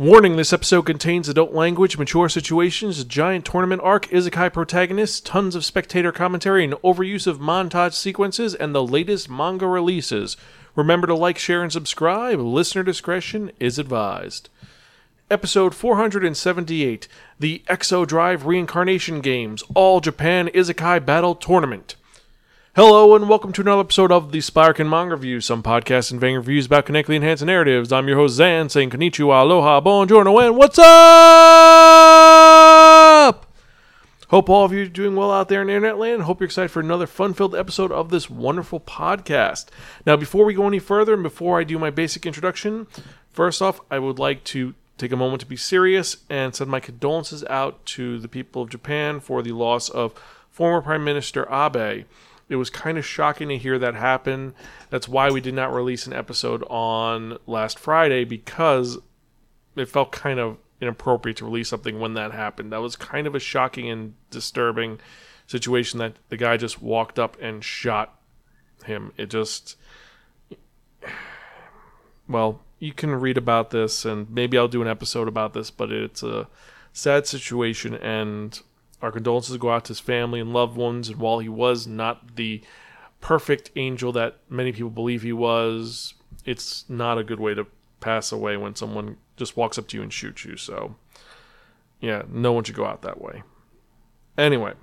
Warning, this episode contains adult language, mature situations, a giant tournament arc, isekai protagonists, tons of spectator commentary, and overuse of montage sequences, and the latest manga releases. Remember to like, share, and subscribe. Listener discretion is advised. Episode 478, the Exodrive Reincarnation Games, All Japan Isekai Battle Tournament. Hello and welcome to another episode of the Spiraken Manga Review, some podcasts and reviews about connecting and enhancing narratives. I'm your host Zan, saying konnichiwa, aloha, bonjour, and what's up? Hope all of you are doing well out there in internet land. Hope you're excited for another fun-filled episode of this wonderful podcast. Now, before we go any further and before I do my basic introduction, first off, I would like to take a moment to be serious and send my condolences out to the people of Japan for the loss of former Prime Minister Abe. It was kind of shocking to hear that happen. That's why we did not release an episode on last Friday, because it felt kind of inappropriate to release something when that happened. That was kind of a shocking and disturbing situation that the guy just walked up and shot him. It just... well, you can read about this, and maybe I'll do an episode about this, but it's a sad situation, and our condolences go out to his family and loved ones, and while he was not the perfect angel that many people believe he was, it's not a good way to pass away when someone just walks up to you and shoots you. So, yeah, no one should go out that way. Anyway,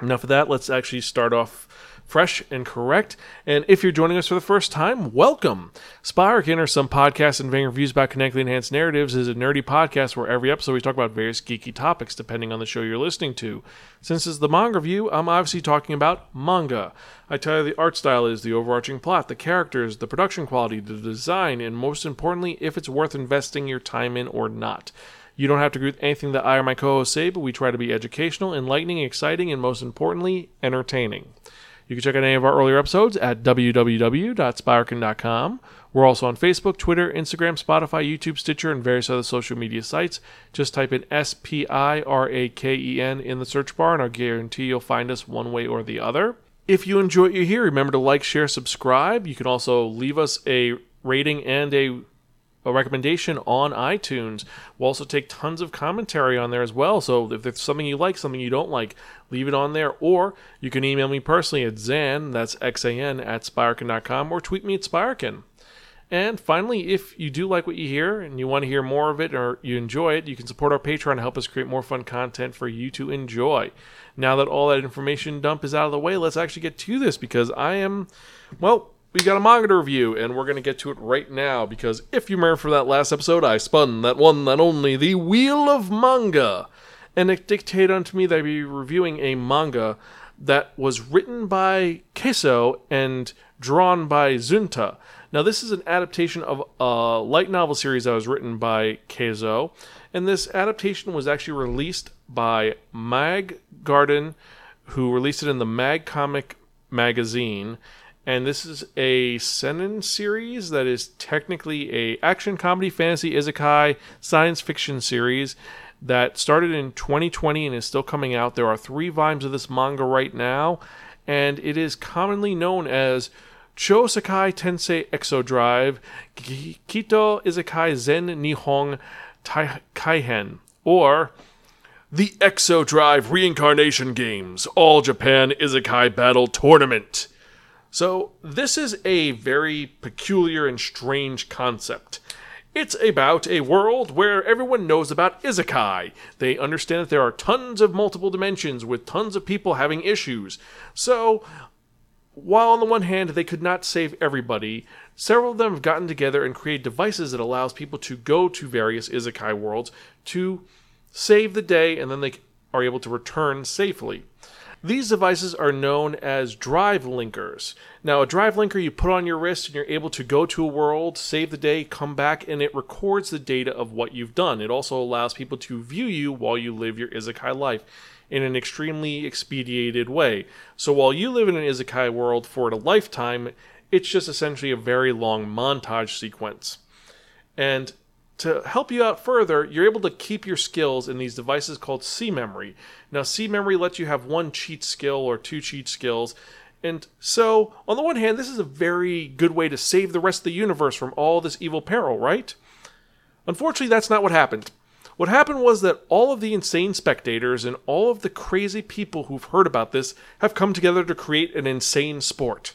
enough of that. Let's actually start off fresh and correct. And if you're joining us for the first time, welcome. Spiraken, or some podcasts and reviews about connecting enhanced narratives, is a nerdy podcast where every episode we talk about various geeky topics depending on the show you're listening to. Since this is the manga review, I'm obviously talking about manga. I tell you the art style is, the overarching plot, the characters, the production quality, the design, and most importantly, if it's worth investing your time in or not. You don't have to agree with anything that I or my co-hosts say, but we try to be educational, enlightening, exciting, and most importantly, entertaining. You can check out any of our earlier episodes at www.spiraken.com. We're also on Facebook, Twitter, Instagram, Spotify, YouTube, Stitcher, and various other social media sites. Just type in S-P-I-R-A-K-E-N in the search bar, and I guarantee you'll find us one way or the other. If you enjoy what you hear, remember to like, share, subscribe. You can also leave us a rating and a recommendation on iTunes. We'll also take tons of commentary on there as well, so if there's something you like, something you don't like, leave it on there, or you can email me personally at Zan, that's X-A-N, at Spiraken.com, or tweet me at Spiraken. And finally, if you do like what you hear, and you want to hear more of it, or you enjoy it, you can support our Patreon and help us create more fun content for you to enjoy. Now that all that information dump is out of the way, let's actually get to this, because we got a manga to review, and we're going to get to it right now, because if you remember from that last episode, I spun that one, that only, the Wheel of Manga, and it dictated unto me that I'd be reviewing a manga that was written by Keizo and drawn by Zunta. Now, this is an adaptation of a light novel series that was written by Keizo, and this adaptation was actually released by Mag Garden, who released it in the Mag Comic Magazine. And this is a seinen series that is technically a action, comedy, fantasy, isekai, science fiction series that started in 2020 and is still coming out. There are 3 volumes of this manga right now, and it is commonly known as Chōsekai Tensei Exodrive, Kito Isekai Zen Nihon Kaihen, or The Exodrive Reincarnation Games, All Japan Isekai Battle Tournament. So, this is a very peculiar and strange concept. It's about a world where everyone knows about isekai. They understand that there are tons of multiple dimensions with tons of people having issues. So, while on the one hand they could not save everybody, several of them have gotten together and created devices that allows people to go to various isekai worlds to save the day, and then they are able to return safely. These devices are known as drive linkers. Now, a drive linker you put on your wrist and you're able to go to a world, save the day, come back, and it records the data of what you've done. It also allows people to view you while you live your isekai life in an extremely expedited way. So while you live in an isekai world for a lifetime, it's just essentially a very long montage sequence. And to help you out further, you're able to keep your skills in these devices called C-Memory. Now, C-Memory lets you have 1 cheat skill or 2 cheat skills. And so, on the one hand, this is a very good way to save the rest of the universe from all this evil peril, right? Unfortunately, that's not what happened. What happened was that all of the insane spectators and all of the crazy people who've heard about this have come together to create an insane sport.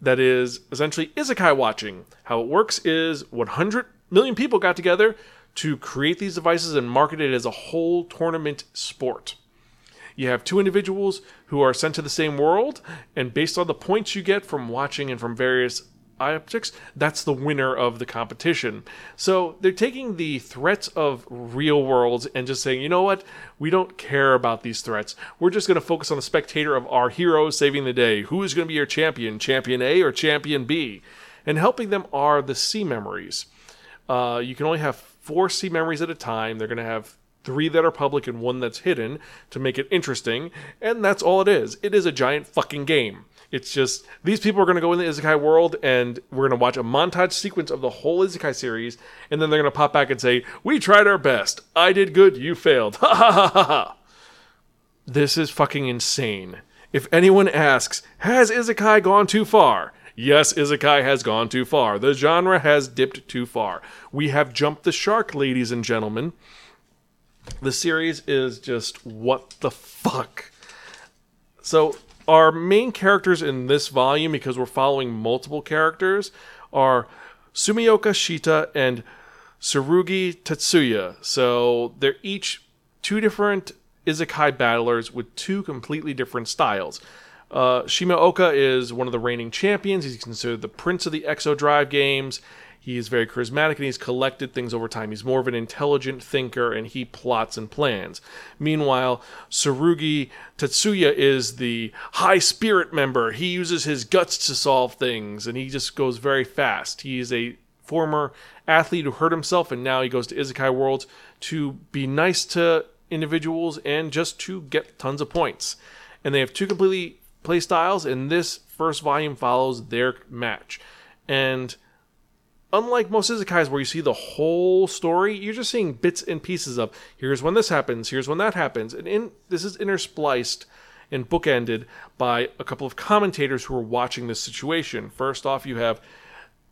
That is essentially isekai watching. How it works is 100 million people got together to create these devices and market it as a whole tournament sport. You have two individuals who are sent to the same world, and based on the points you get from watching and from various objects, that's the winner of the competition. So they're taking the threats of real worlds and just saying, you know what, we don't care about these threats. We're just going to focus on the spectator of our hero saving the day. Who is going to be your champion? Champion A or Champion B? And helping them are the C-Memories. You can only have 4 C-Memories at a time. They're going to have 3 that are public and 1 that's hidden to make it interesting. And that's all it is. It is a giant fucking game. It's just, these people are going to go in the isekai world and we're going to watch a montage sequence of the whole isekai series. And then they're going to pop back and say, we tried our best. I did good. You failed. Ha ha ha ha ha. This is fucking insane. If anyone asks, has isekai gone too far? Yes, isekai has gone too far. The genre has dipped too far. We have jumped the shark, ladies and gentlemen. The series is just, what the fuck? So, our main characters in this volume, because we're following multiple characters, are Sumioka Shita and Tsurugi Tetsuya. So, they're each 2 different isekai battlers with 2 completely different styles. Shimaoka is one of the reigning champions. He's considered the prince of the Exodrive games. He is very charismatic and he's collected things over time. He's more of an intelligent thinker and he plots and plans. Meanwhile, Tsurugi Tetsuya is the high spirit member. He uses his guts to solve things and he just goes very fast. He is a former athlete who hurt himself and now he goes to isekai worlds to be nice to individuals and just to get tons of points. And they have 2 completely play styles and this first volume follows their match. And unlike most isekais where you see the whole story, you're just seeing bits and pieces of, here's when this happens, here's when that happens. And this is interspliced and bookended by a couple of commentators who are watching this situation. First off, you have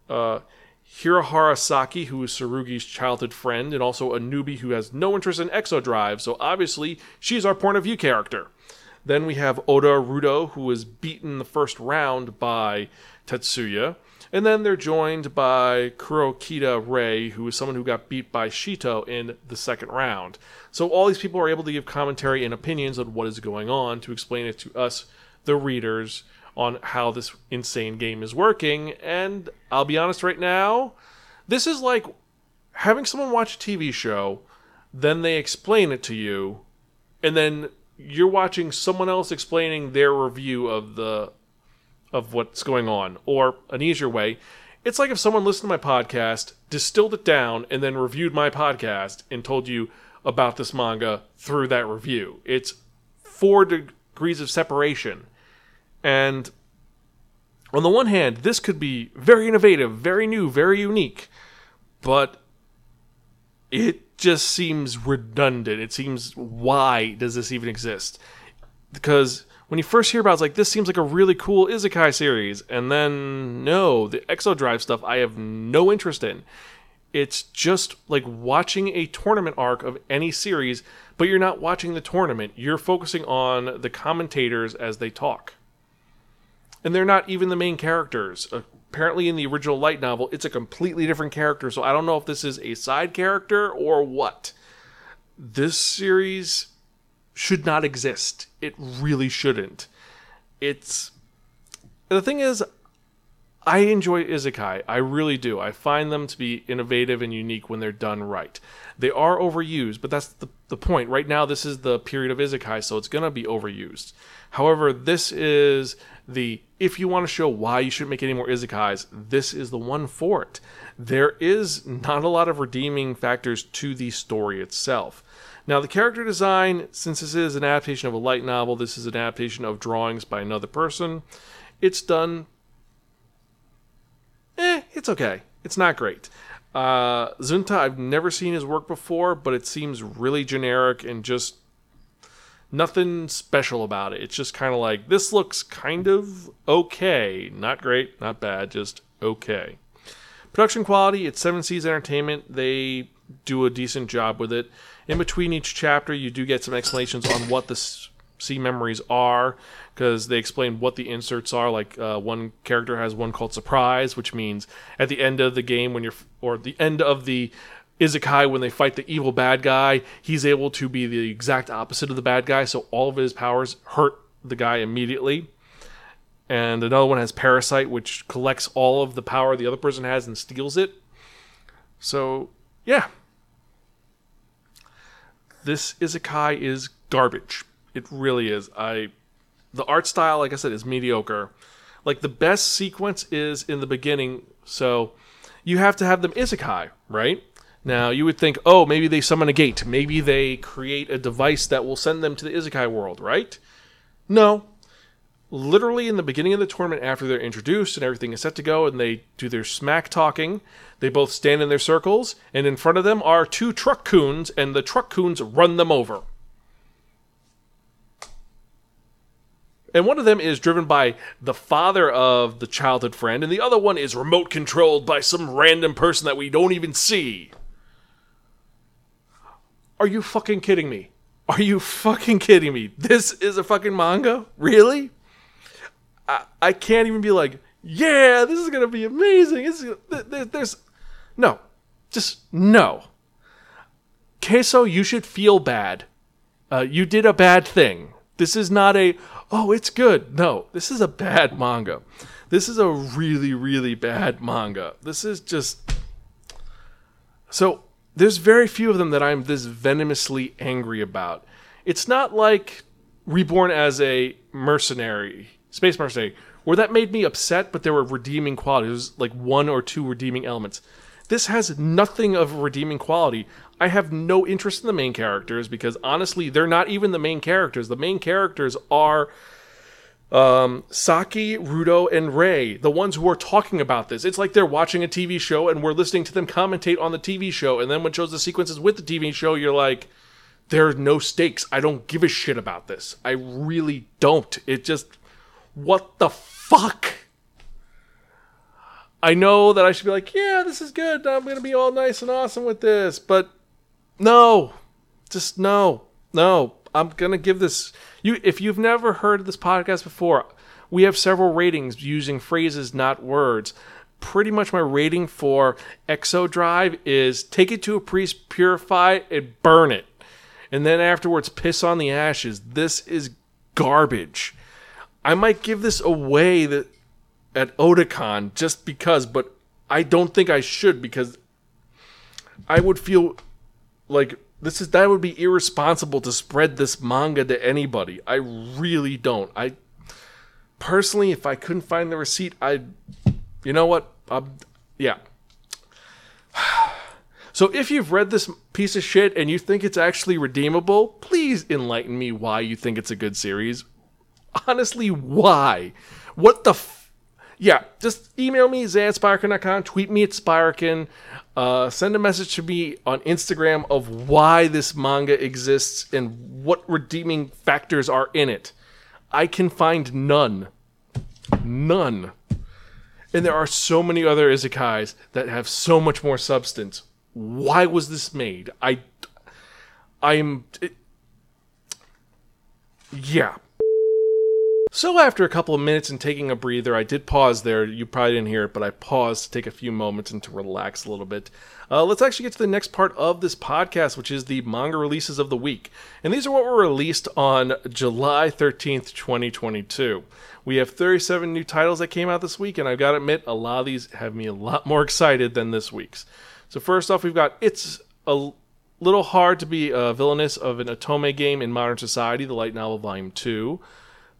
Hirahara Saki, who is Tsurugi's childhood friend, and also a newbie who has no interest in Exodrive, so obviously she's our point of view character. Then we have Oda Rudo, who was beaten the first round by Tetsuya. And then they're joined by Kurokita Rei, who is someone who got beat by Shito in the second round. So all these people are able to give commentary and opinions on what is going on to explain it to us, the readers, on how this insane game is working. And I'll be honest right now, this is like having someone watch a TV show, then they explain it to you, and then you're watching someone else explaining their review of what's going on. Or an easier way, it's like if someone listened to my podcast, distilled it down, and then reviewed my podcast and told you about this manga through that review. It's 4 degrees of separation. And on the one hand, this could be very innovative, very new, very unique, but it just seems redundant. It seems, why does this even exist? Because when you first hear about it, it's like, this seems like a really cool isekai series. And then, no, the Exodrive stuff I have no interest in. It's just like watching a tournament arc of any series, but you're not watching the tournament. You're focusing on the commentators as they talk. And they're not even the main characters. Apparently in the original light novel, it's a completely different character. So I don't know if this is a side character or what. This series should not exist. It really shouldn't. The thing is, I enjoy isekai. I really do. I find them to be innovative and unique when they're done right. They are overused, but that's the point. Right now, this is the period of isekai, so it's going to be overused. However, this is if you want to show why you shouldn't make any more isekais, this is the one for it. There is not a lot of redeeming factors to the story itself. Now, the character design, since this is an adaptation of a light novel, this is an adaptation of drawings by another person, it's done, it's okay. It's not great. Zunta, I've never seen his work before, but it seems really generic and just nothing special about it. It's just kind of like, this looks kind of okay. Not great, not bad, just okay. Production quality, it's Seven Seas Entertainment. They do a decent job with it. In between each chapter, you do get some explanations on what the C-Memories are, because they explain what the inserts are. Like, one character has one called Surprise, which means at the end of the game, when you're, or the end of the Isekai, when they fight the evil bad guy, he's able to be the exact opposite of the bad guy, so all of his powers hurt the guy immediately. And another one has Parasite, which collects all of the power the other person has and steals it. So, yeah. This Isekai is garbage. It really is. The art style, like I said, is mediocre. Like, the best sequence is in the beginning, so you have to have them Isekai, right? Now, you would think, oh, maybe they summon a gate. Maybe they create a device that will send them to the Isekai world, right? No. Literally in the beginning of the tournament, after they're introduced and everything is set to go and they do their smack talking, they both stand in their circles, and in front of them are two truck coons, and the truck coons run them over. And one of them is driven by the father of the childhood friend, and the other one is remote controlled by some random person that we don't even see. Are you fucking kidding me? Are you fucking kidding me? This is a fucking manga? Really? I can't even be like, yeah, this is going to be amazing. There's... No. Just no. Keizo, you should feel bad. You did a bad thing. This is not a, oh, it's good. No, this is a bad manga. This is a really, really bad manga. This is just... So... There's very few of them that I'm this venomously angry about. It's not like Reborn as a Mercenary, Space Mercenary, where that made me upset, but there were redeeming qualities. It was like one or two redeeming elements. This has nothing of redeeming quality. I have no interest in the main characters because, honestly, they're not even the main characters. The main characters are Saki, Rudo, and Rei, the ones who are talking about this. It's like they're watching a TV show and we're listening to them commentate on the TV show, and then when it shows the sequences with the TV show, you're like, there are no stakes. I don't give a shit about this. I really don't. It just... What the fuck? I know that I should be like, yeah, this is good. I'm gonna be all nice and awesome with this, but... No. Just no. No. I'm gonna give this... If you've never heard this podcast before, we have several ratings using phrases, not words. Pretty much my rating for Exodrive is take it to a priest, purify it, burn it. And then afterwards, piss on the ashes. This is garbage. I might give this away at Otakon just because, but I don't think I should because I would feel like... That would be irresponsible to spread this manga to anybody. I really don't. I personally, if I couldn't find the receipt, yeah. So if you've read this piece of shit and you think it's actually redeemable, please enlighten me why you think it's a good series. Honestly, why? What the Yeah, just email me, zanspiraken.com, tweet me at Spiraken, send a message to me on Instagram of why this manga exists and what redeeming factors are in it. I can find none. None. And there are so many other isekais that have so much more substance. Why was this made? Yeah. So after a couple of minutes and taking a breather, I did pause there. You probably didn't hear it, but I paused to take a few moments and to relax a little bit. Let's actually get to the next part of this podcast, which is the manga releases of the week. And these are what were released on July 13th, 2022. We have 37 new titles that came out this week, and I've got to admit, a lot of these have me a lot more excited than this week's. So first off, we've got It's a Little Hard to Be a Villainess of an Otome Game in Modern Society, the light novel, Volume 2.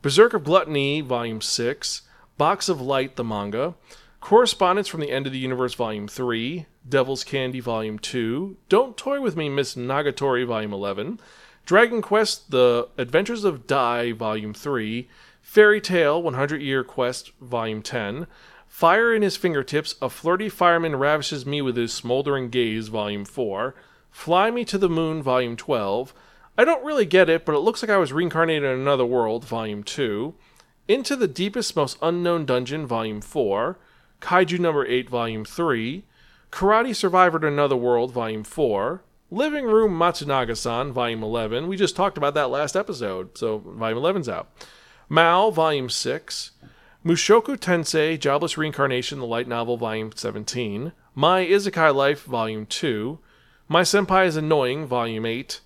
Berserk of Gluttony, Volume 6, Box of Light, the manga, Correspondence from the End of the Universe, Volume 3, Devil's Candy, Volume 2, Don't Toy With Me, Miss Nagatori, Volume 11, Dragon Quest, The Adventures of Dai, Volume 3, Fairy Tail, 100 Year Quest, Volume 10, Fire in His Fingertips, A Flirty Fireman Ravishes Me with His Smoldering Gaze, Volume 4, Fly Me to the Moon, Volume 12, I don't really get it, but it looks like I was reincarnated in another world, Volume 2. Into the Deepest, Most Unknown Dungeon, Volume 4. Kaiju Number 8, Volume 3. Karate Survivor to Another World, Volume 4, Living Room Matsunaga-san, Volume 11. We just talked about that last episode, so Volume 11's out. Mal, Volume 6, Mushoku Tensei, Jobless Reincarnation, the light novel, Volume 17, My Isekai Life, Volume 2, My Senpai is Annoying, Volume 8,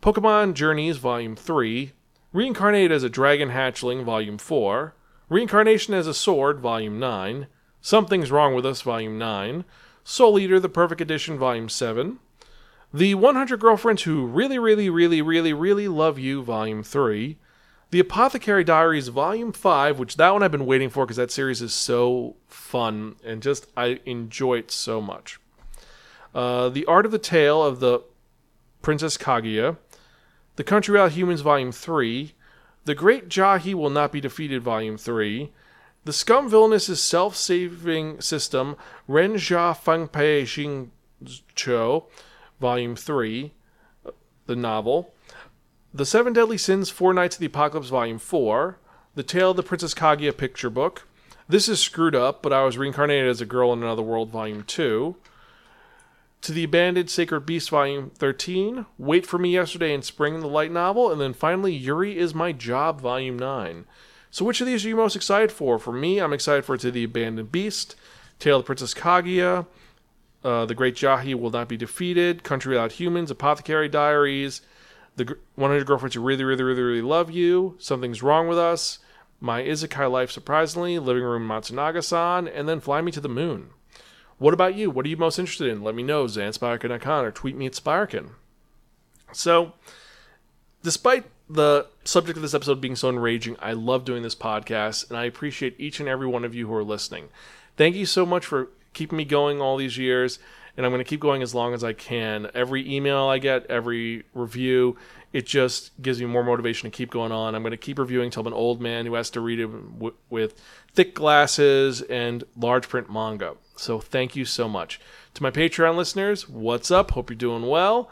Pokemon Journeys, Volume 3, Reincarnate as a Dragon Hatchling, Volume 4, Reincarnation as a Sword, Volume 9, Something's Wrong With Us, Volume 9, Soul Eater, the Perfect Edition, Volume 7, The 100 Girlfriends Who Really, Really, Really, Really, Really Love You, Volume 3, The Apothecary Diaries, Volume 5, which that one I've been waiting for because that series is so fun and just, I enjoy it so much. The Art of the Tale of the Princess Kaguya, The Country Without Humans, Volume 3, The Great Jahi Will Not Be Defeated, Volume 3, The Scum Villainous' Self-Saving System, Renja Fangpei Shincho, Volume 3, the novel, The Seven Deadly Sins, Four Nights of the Apocalypse, Volume 4, The Tale of the Princess Kaguya Picture Book, This Is Screwed Up, But I Was Reincarnated as a Girl in Another World, Volume 2, To the Abandoned Sacred Beast, Volume 13, Wait for Me Yesterday and Spring, the light novel, and then finally Yuri Is My Job, Volume 9. So which of these are you most excited for? For me, I'm excited for To the Abandoned Beast, Tale of the Princess Kaguya, The Great Jahi Will Not Be Defeated, Country Without Humans, Apothecary Diaries, The 100 Girlfriends Who Really, Really, Really, Really Love You, Something's Wrong With Us, My Isekai Life Surprisingly, Living Room Matsunaga-san, and then Fly Me to the Moon. What about you? What are you most interested in? Let me know, zanspiraken.com, or tweet me at Spiraken. So, despite the subject of this episode being so enraging, I love doing this podcast, and I appreciate each and every one of you who are listening. Thank you so much for keeping me going all these years, and I'm going to keep going as long as I can. Every email I get, every review, it just gives me more motivation to keep going on. I'm going to keep reviewing until I'm an old man who has to read it with thick glasses and large print manga. So thank you so much. To my Patreon listeners, what's up? Hope you're doing well.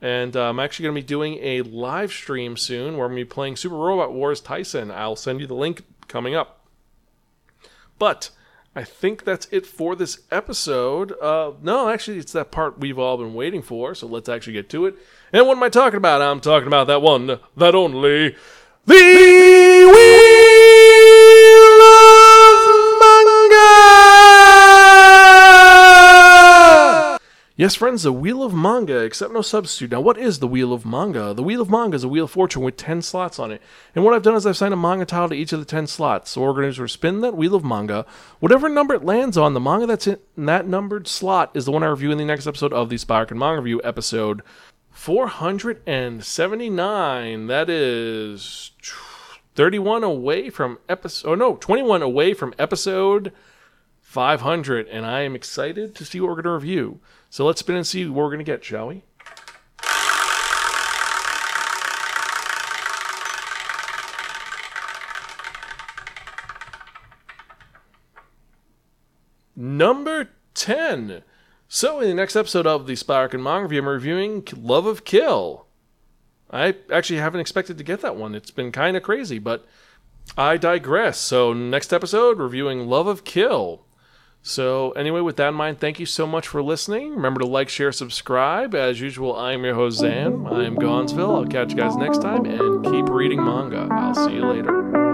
And I'm actually going to be doing a live stream soon where I'm going to be playing Super Robot Wars Tyson. I'll send you the link coming up. But I think that's it for this episode. No, actually, it's that part we've all been waiting for, so let's actually get to it. And what am I talking about? I'm talking about that one, that only, the Yes, friends, the Wheel of Manga, except no substitute. Now, what is the Wheel of Manga? The Wheel of Manga is a Wheel of Fortune with 10 slots on it. And what I've done is I've assigned a manga title to each of the 10 slots. So organizers will spin that Wheel of Manga. Whatever number it lands on, the manga that's in that numbered slot is the one I review in the next episode of the Spiraken Manga Review, episode 479. That is 21 away from episode 500, and I am excited to see what we're going to review. So let's spin and see what we're going to get, shall we? Number 10. So in the next episode of the Spiraken Manga Review, I'm reviewing Love of Kill. I actually haven't expected to get that one. It's been kind of crazy, but I digress. So next episode, reviewing Love of Kill. So anyway, with that in mind, thank you so much for listening. Remember to like, share, subscribe. As usual, I'm your host, Zan. I'm Gonzville. I'll catch you guys next time, and keep reading manga. I'll see you later.